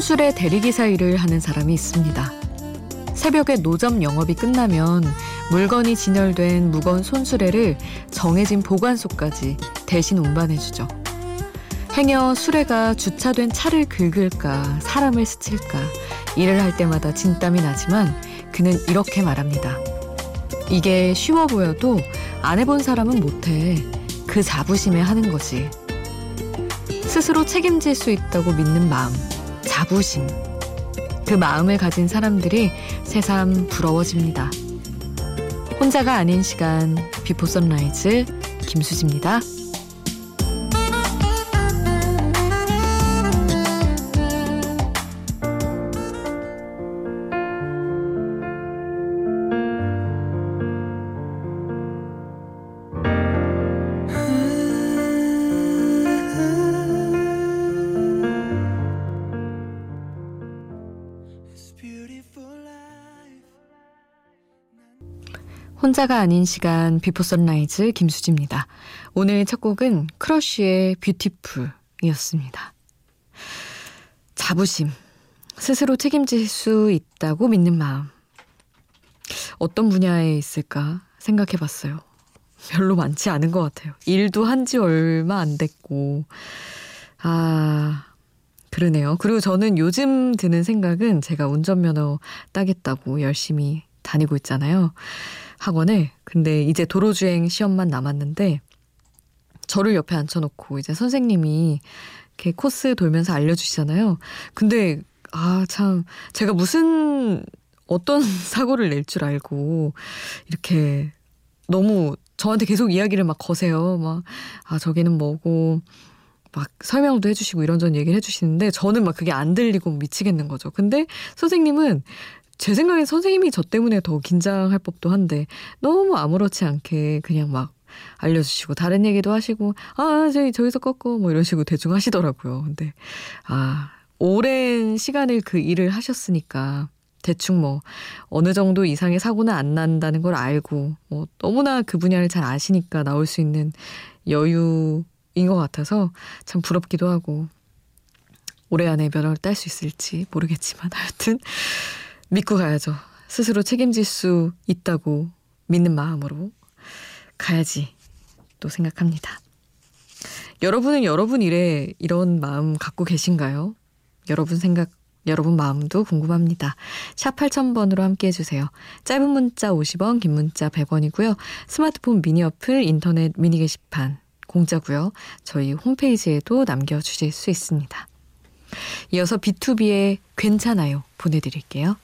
혼술의 대리기사 일을 하는 사람이 있습니다. 새벽에 노점 영업이 끝나면 물건이 진열된 무거운 손수레를 정해진 보관소까지 대신 운반해주죠. 행여 수레가 주차된 차를 긁을까 사람을 스칠까 일을 할 때마다 진땀이 나지만 그는 이렇게 말합니다. 이게 쉬워 보여도 안 해본 사람은 못해. 그 자부심에 하는 거지. 스스로 책임질 수 있다고 믿는 마음, 자부심. 그 마음을 가진 사람들이 새삼 부러워집니다. 혼자가 아닌 시간, 비포 선라이즈 김수지입니다. 혼자가 아닌 시간 비포 선라이즈 김수지입니다. 오늘 첫 곡은 크러쉬의 뷰티풀이었습니다. 자부심, 스스로 책임질 수 있다고 믿는 마음. 어떤 분야에 있을까 생각해봤어요. 별로 많지 않은 것 같아요. 일도 한 지 얼마 안 됐고. 그러네요. 그리고 저는 요즘 드는 생각은 제가 운전면허 따겠다고 열심히 다니고 있잖아요. 학원에. 근데 이제 도로주행 시험만 남았는데 저를 옆에 앉혀놓고 이제 선생님이 이렇게 코스 돌면서 알려주시잖아요. 근데 참 제가 어떤 사고를 낼 줄 알고 이렇게 너무 저한테 계속 이야기를 막 거세요. 막 저기는 뭐고 막 설명도 해주시고 이런저런 얘기를 해주시는데 저는 막 그게 안 들리고 미치겠는 거죠. 근데 선생님은 제 생각엔 선생님이 저 때문에 더 긴장할 법도 한데 너무 아무렇지 않게 그냥 막 알려주시고 다른 얘기도 하시고 저기서 꺾고 뭐 이런 식으로 대충 하시더라고요. 근데 오랜 시간을 그 일을 하셨으니까 대충 뭐 어느 정도 이상의 사고는 안 난다는 걸 알고 뭐 너무나 그 분야를 잘 아시니까 나올 수 있는 여유인 것 같아서 참 부럽기도 하고 올해 안에 면허를 딸 수 있을지 모르겠지만 하여튼 믿고 가야죠. 스스로 책임질 수 있다고 믿는 마음으로 가야지 또 생각합니다. 여러분은 여러분 일에 이런 마음 갖고 계신가요? 여러분 생각, 여러분 마음도 궁금합니다. 샵 8000번으로 함께 해주세요. 짧은 문자 50원, 긴 문자 100원이고요. 스마트폰 미니 어플, 인터넷 미니 게시판 공짜고요. 저희 홈페이지에도 남겨주실 수 있습니다. 이어서 B2B의 괜찮아요 보내드릴게요.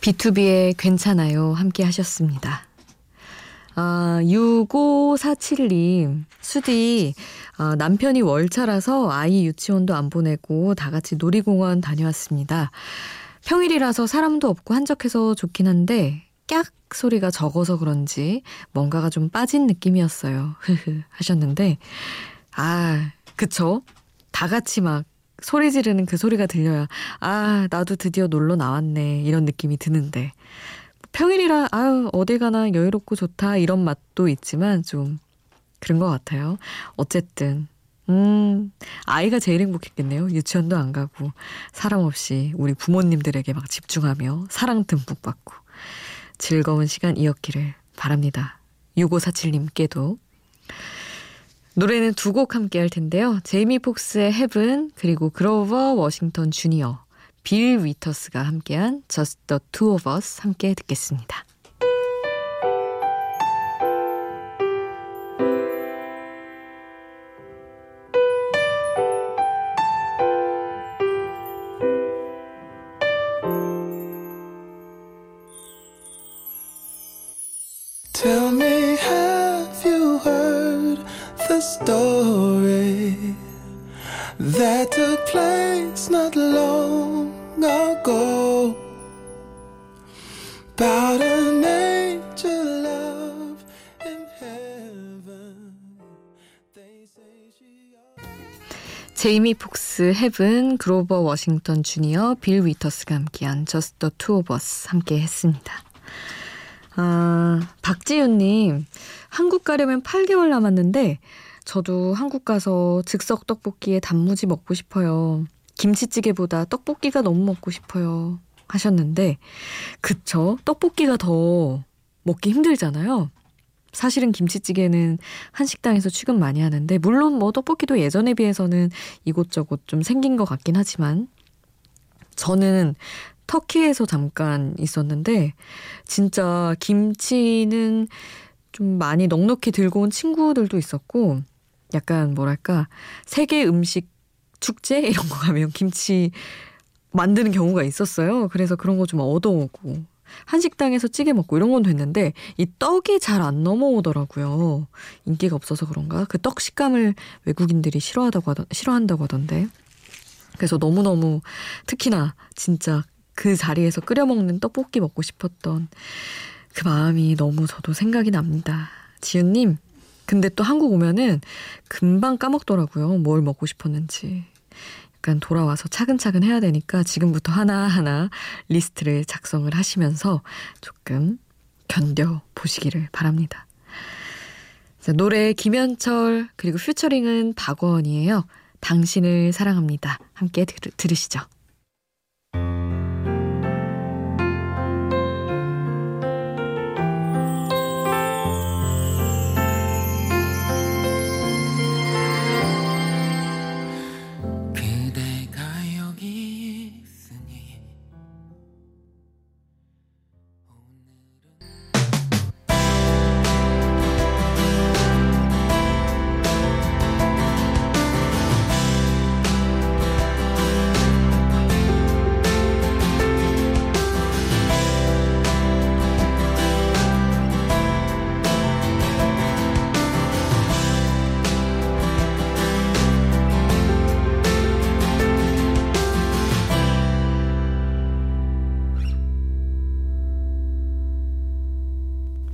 B2B의 괜찮아요 함께 하셨습니다. 6547님 수디 남편이 월차라서 아이 유치원도 안 보내고 다 같이 놀이공원 다녀왔습니다. 평일이라서 사람도 없고 한적해서 좋긴 한데 깍 소리가 적어서 그런지 뭔가가 좀 빠진 느낌이었어요. 하셨는데 그쵸? 다 같이 막 소리 지르는 그 소리가 들려야 나도 드디어 놀러 나왔네 이런 느낌이 드는데 평일이라 어딜 가나 여유롭고 좋다 이런 맛도 있지만 좀 그런 것 같아요. 어쨌든 아이가 제일 행복했겠네요. 유치원도 안 가고 사람 없이 우리 부모님들에게 막 집중하며 사랑 듬뿍 받고 즐거운 시간이었기를 바랍니다. 6547님께도 노래는 두 곡 함께 할 텐데요. 제이미 폭스의 헤븐 그리고 그로버 워싱턴 주니어 빌 위터스가 함께한 Just the Two of Us 함께 듣겠습니다. Tell me, have you heard the story that took place not long ago about an angel love in heaven. 제이미 폭스, 헤븐, 그로버 워싱턴 주니어, 빌 위터스가 함께한 Just the Two of Us 함께 했습니다. 박지윤님, 한국 가려면 8개월 남았는데 저도 한국 가서 즉석 떡볶이에 단무지 먹고 싶어요. 김치찌개보다 떡볶이가 너무 먹고 싶어요 하셨는데, 그쵸, 떡볶이가 더 먹기 힘들잖아요. 사실은 김치찌개는 한식당에서 취급 많이 하는데, 물론 뭐 떡볶이도 예전에 비해서는 이곳저곳 좀 생긴 것 같긴 하지만, 저는 터키에서 잠깐 있었는데 진짜 김치는 좀 많이 넉넉히 들고 온 친구들도 있었고, 약간 뭐랄까 세계 음식 축제 이런 거 가면 김치 만드는 경우가 있었어요. 그래서 그런 거 좀 얻어오고 한식당에서 찌개 먹고 이런 건 됐는데, 이 떡이 잘 안 넘어오더라고요. 인기가 없어서 그런가? 그 떡 식감을 외국인들이 싫어한다고 하던데. 그래서 너무너무, 특히나 진짜 그 자리에서 끓여 먹는 떡볶이 먹고 싶었던 그 마음이 너무 저도 생각이 납니다. 지윤님, 근데 또 한국 오면은 금방 까먹더라고요. 뭘 먹고 싶었는지. 약간 돌아와서 차근차근 해야 되니까 지금부터 하나하나 리스트를 작성을 하시면서 조금 견뎌보시기를 바랍니다. 자, 노래 김현철 그리고 퓨처링은 박원이에요. 당신을 사랑합니다. 함께 들으시죠.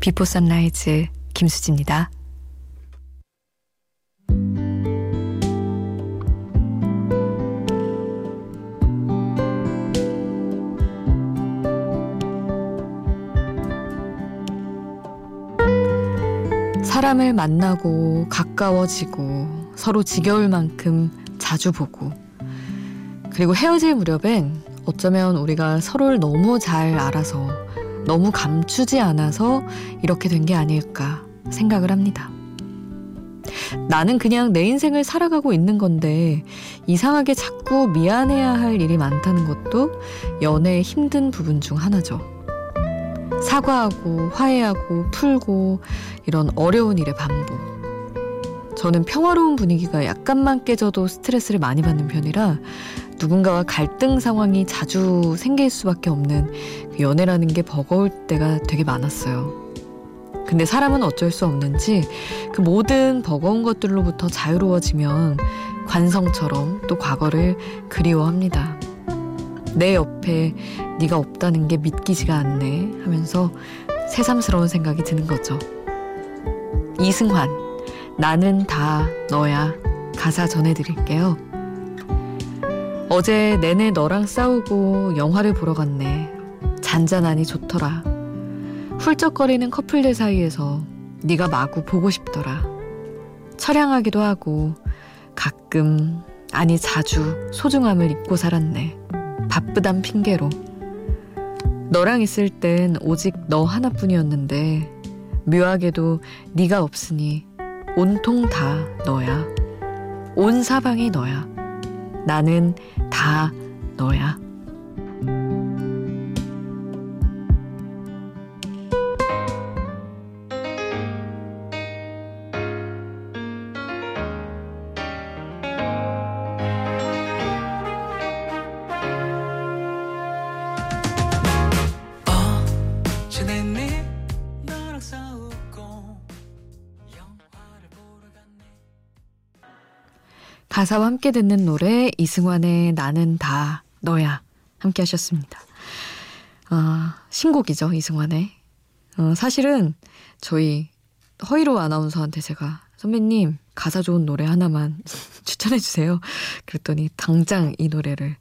비포 선라이즈 김수지입니다. 사람을 만나고 가까워지고 서로 지겨울 만큼 자주 보고, 그리고 헤어질 무렵엔 어쩌면 우리가 서로를 너무 잘 알아서 너무 감추지 않아서 이렇게 된 게 아닐까 생각을 합니다. 나는 그냥 내 인생을 살아가고 있는 건데 이상하게 자꾸 미안해야 할 일이 많다는 것도 연애의 힘든 부분 중 하나죠. 사과하고 화해하고 풀고, 이런 어려운 일의 반복. 저는 평화로운 분위기가 약간만 깨져도 스트레스를 많이 받는 편이라 누군가와 갈등 상황이 자주 생길 수밖에 없는 그 연애라는 게 버거울 때가 되게 많았어요. 근데 사람은 어쩔 수 없는지 그 모든 버거운 것들로부터 자유로워지면 관성처럼 또 과거를 그리워합니다. 내 옆에 네가 없다는 게 믿기지가 않네 하면서 새삼스러운 생각이 드는 거죠. 이승환, 나는 다 너야 가사 전해드릴게요. 어제 내내 너랑 싸우고 영화를 보러 갔네. 잔잔하니 좋더라. 훌쩍거리는 커플들 사이에서 네가 마구 보고 싶더라. 처량하기도 하고 가끔, 아니 자주 소중함을 잊고 살았네. 바쁘단 핑계로. 너랑 있을 땐 오직 너 하나뿐이었는데 묘하게도 네가 없으니 온통 다 너야. 온 사방이 너야. 나는 다 너야. 가사와 함께 듣는 노래, 이승환의 나는 다 너야 함께 하셨습니다. 신곡이죠, 이승환의. 사실은 저희 허이로 아나운서한테 제가 선배님 가사 좋은 노래 하나만 추천해주세요. 그랬더니 당장 이 노래를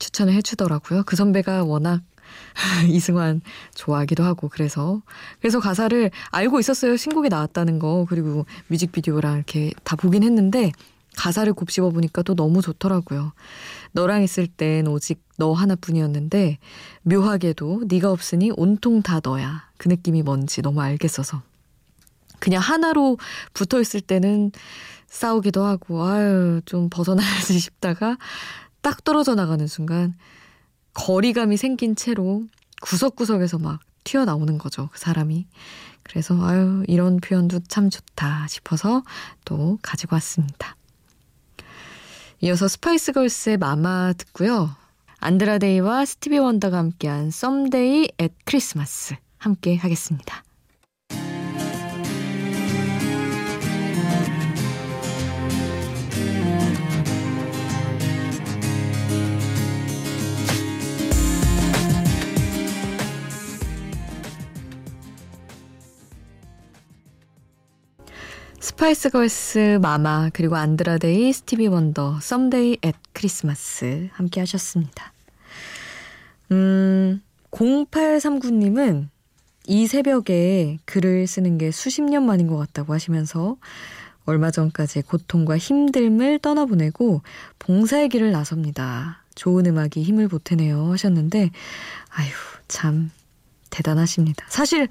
추천을 해주더라고요. 그 선배가 워낙 이승환 좋아하기도 하고 그래서 가사를 알고 있었어요. 신곡이 나왔다는 거. 그리고 뮤직비디오랑 이렇게 다 보긴 했는데 가사를 곱씹어 보니까 또 너무 좋더라고요. 너랑 있을 땐 오직 너 하나뿐이었는데 묘하게도 네가 없으니 온통 다 너야. 그 느낌이 뭔지 너무 알겠어서. 그냥 하나로 붙어 있을 때는 싸우기도 하고 아유 좀 벗어나야지 싶다가 딱 떨어져 나가는 순간 거리감이 생긴 채로 구석구석에서 막 튀어나오는 거죠, 그 사람이. 그래서 아유 이런 표현도 참 좋다 싶어서 또 가지고 왔습니다. 이어서 스파이스 걸스의 마마 듣고요. 안드라데이와 스티비 원더가 함께한 Someday at Christmas 함께 하겠습니다. 스파이스 걸스 마마 그리고 안드라데이 스티비 원더 Someday at Christmas 함께 하셨습니다. 0839님은 이 새벽에 글을 쓰는 게 수십 년 만인 것 같다고 하시면서 얼마 전까지의 고통과 힘듦을 떠나보내고 봉사의 길을 나섭니다. 좋은 음악이 힘을 보태네요 하셨는데 아유 참 대단하십니다. 사실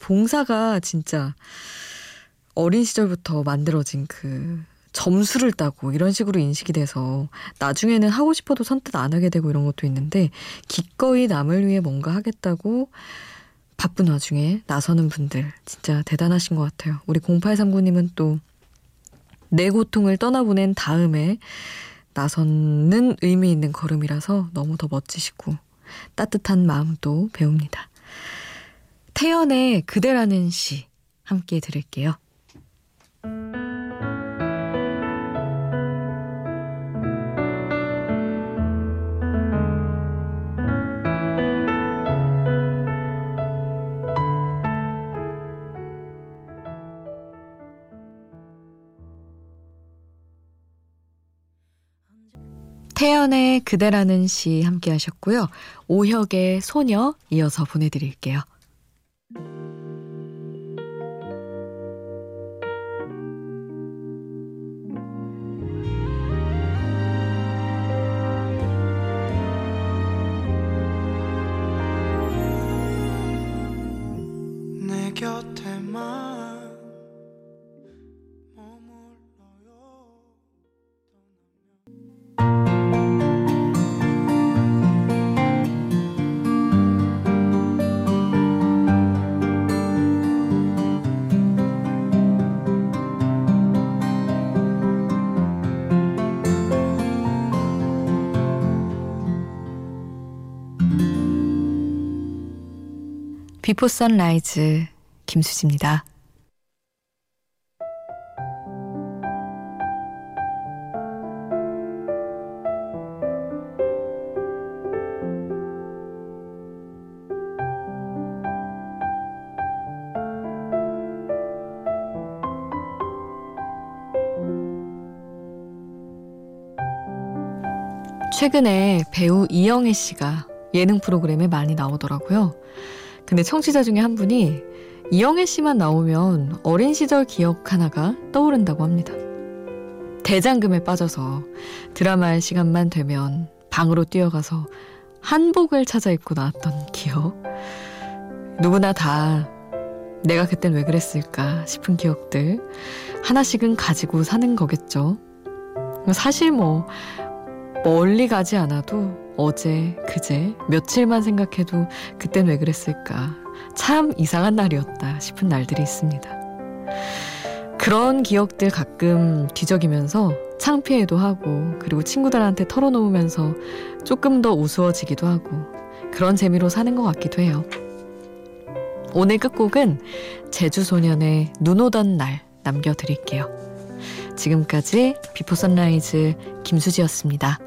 봉사가 진짜 어린 시절부터 만들어진 그 점수를 따고 이런 식으로 인식이 돼서 나중에는 하고 싶어도 선뜻 안 하게 되고 이런 것도 있는데 기꺼이 남을 위해 뭔가 하겠다고 바쁜 와중에 나서는 분들 진짜 대단하신 것 같아요. 우리 0839님은 또 내 고통을 떠나보낸 다음에 나서는 의미 있는 걸음이라서 너무 더 멋지시고 따뜻한 마음도 배웁니다. 태연의 그대라는 시 함께 들을게요. 태연의 그대라는 시 함께 하셨고요. 오혁의 소녀 이어서 보내드릴게요. 비포 선라이즈 김수지입니다. 최근에 배우 이영애 씨가 예능 프로그램에 많이 나오더라고요. 근데 청취자 중에 한 분이 이영애 씨만 나오면 어린 시절 기억 하나가 떠오른다고 합니다. 대장금에 빠져서 드라마 할 시간만 되면 방으로 뛰어가서 한복을 찾아 입고 나왔던 기억. 누구나 다 내가 그땐 왜 그랬을까 싶은 기억들 하나씩은 가지고 사는 거겠죠. 사실 멀리 가지 않아도 어제, 그제, 며칠만 생각해도 그땐 왜 그랬을까. 참 이상한 날이었다 싶은 날들이 있습니다. 그런 기억들 가끔 뒤적이면서 창피해도 하고 그리고 친구들한테 털어놓으면서 조금 더 우스워지기도 하고 그런 재미로 사는 것 같기도 해요. 오늘 끝곡은 제주소년의 눈 오던 날 남겨드릴게요. 지금까지 비포 선라이즈 김수지였습니다.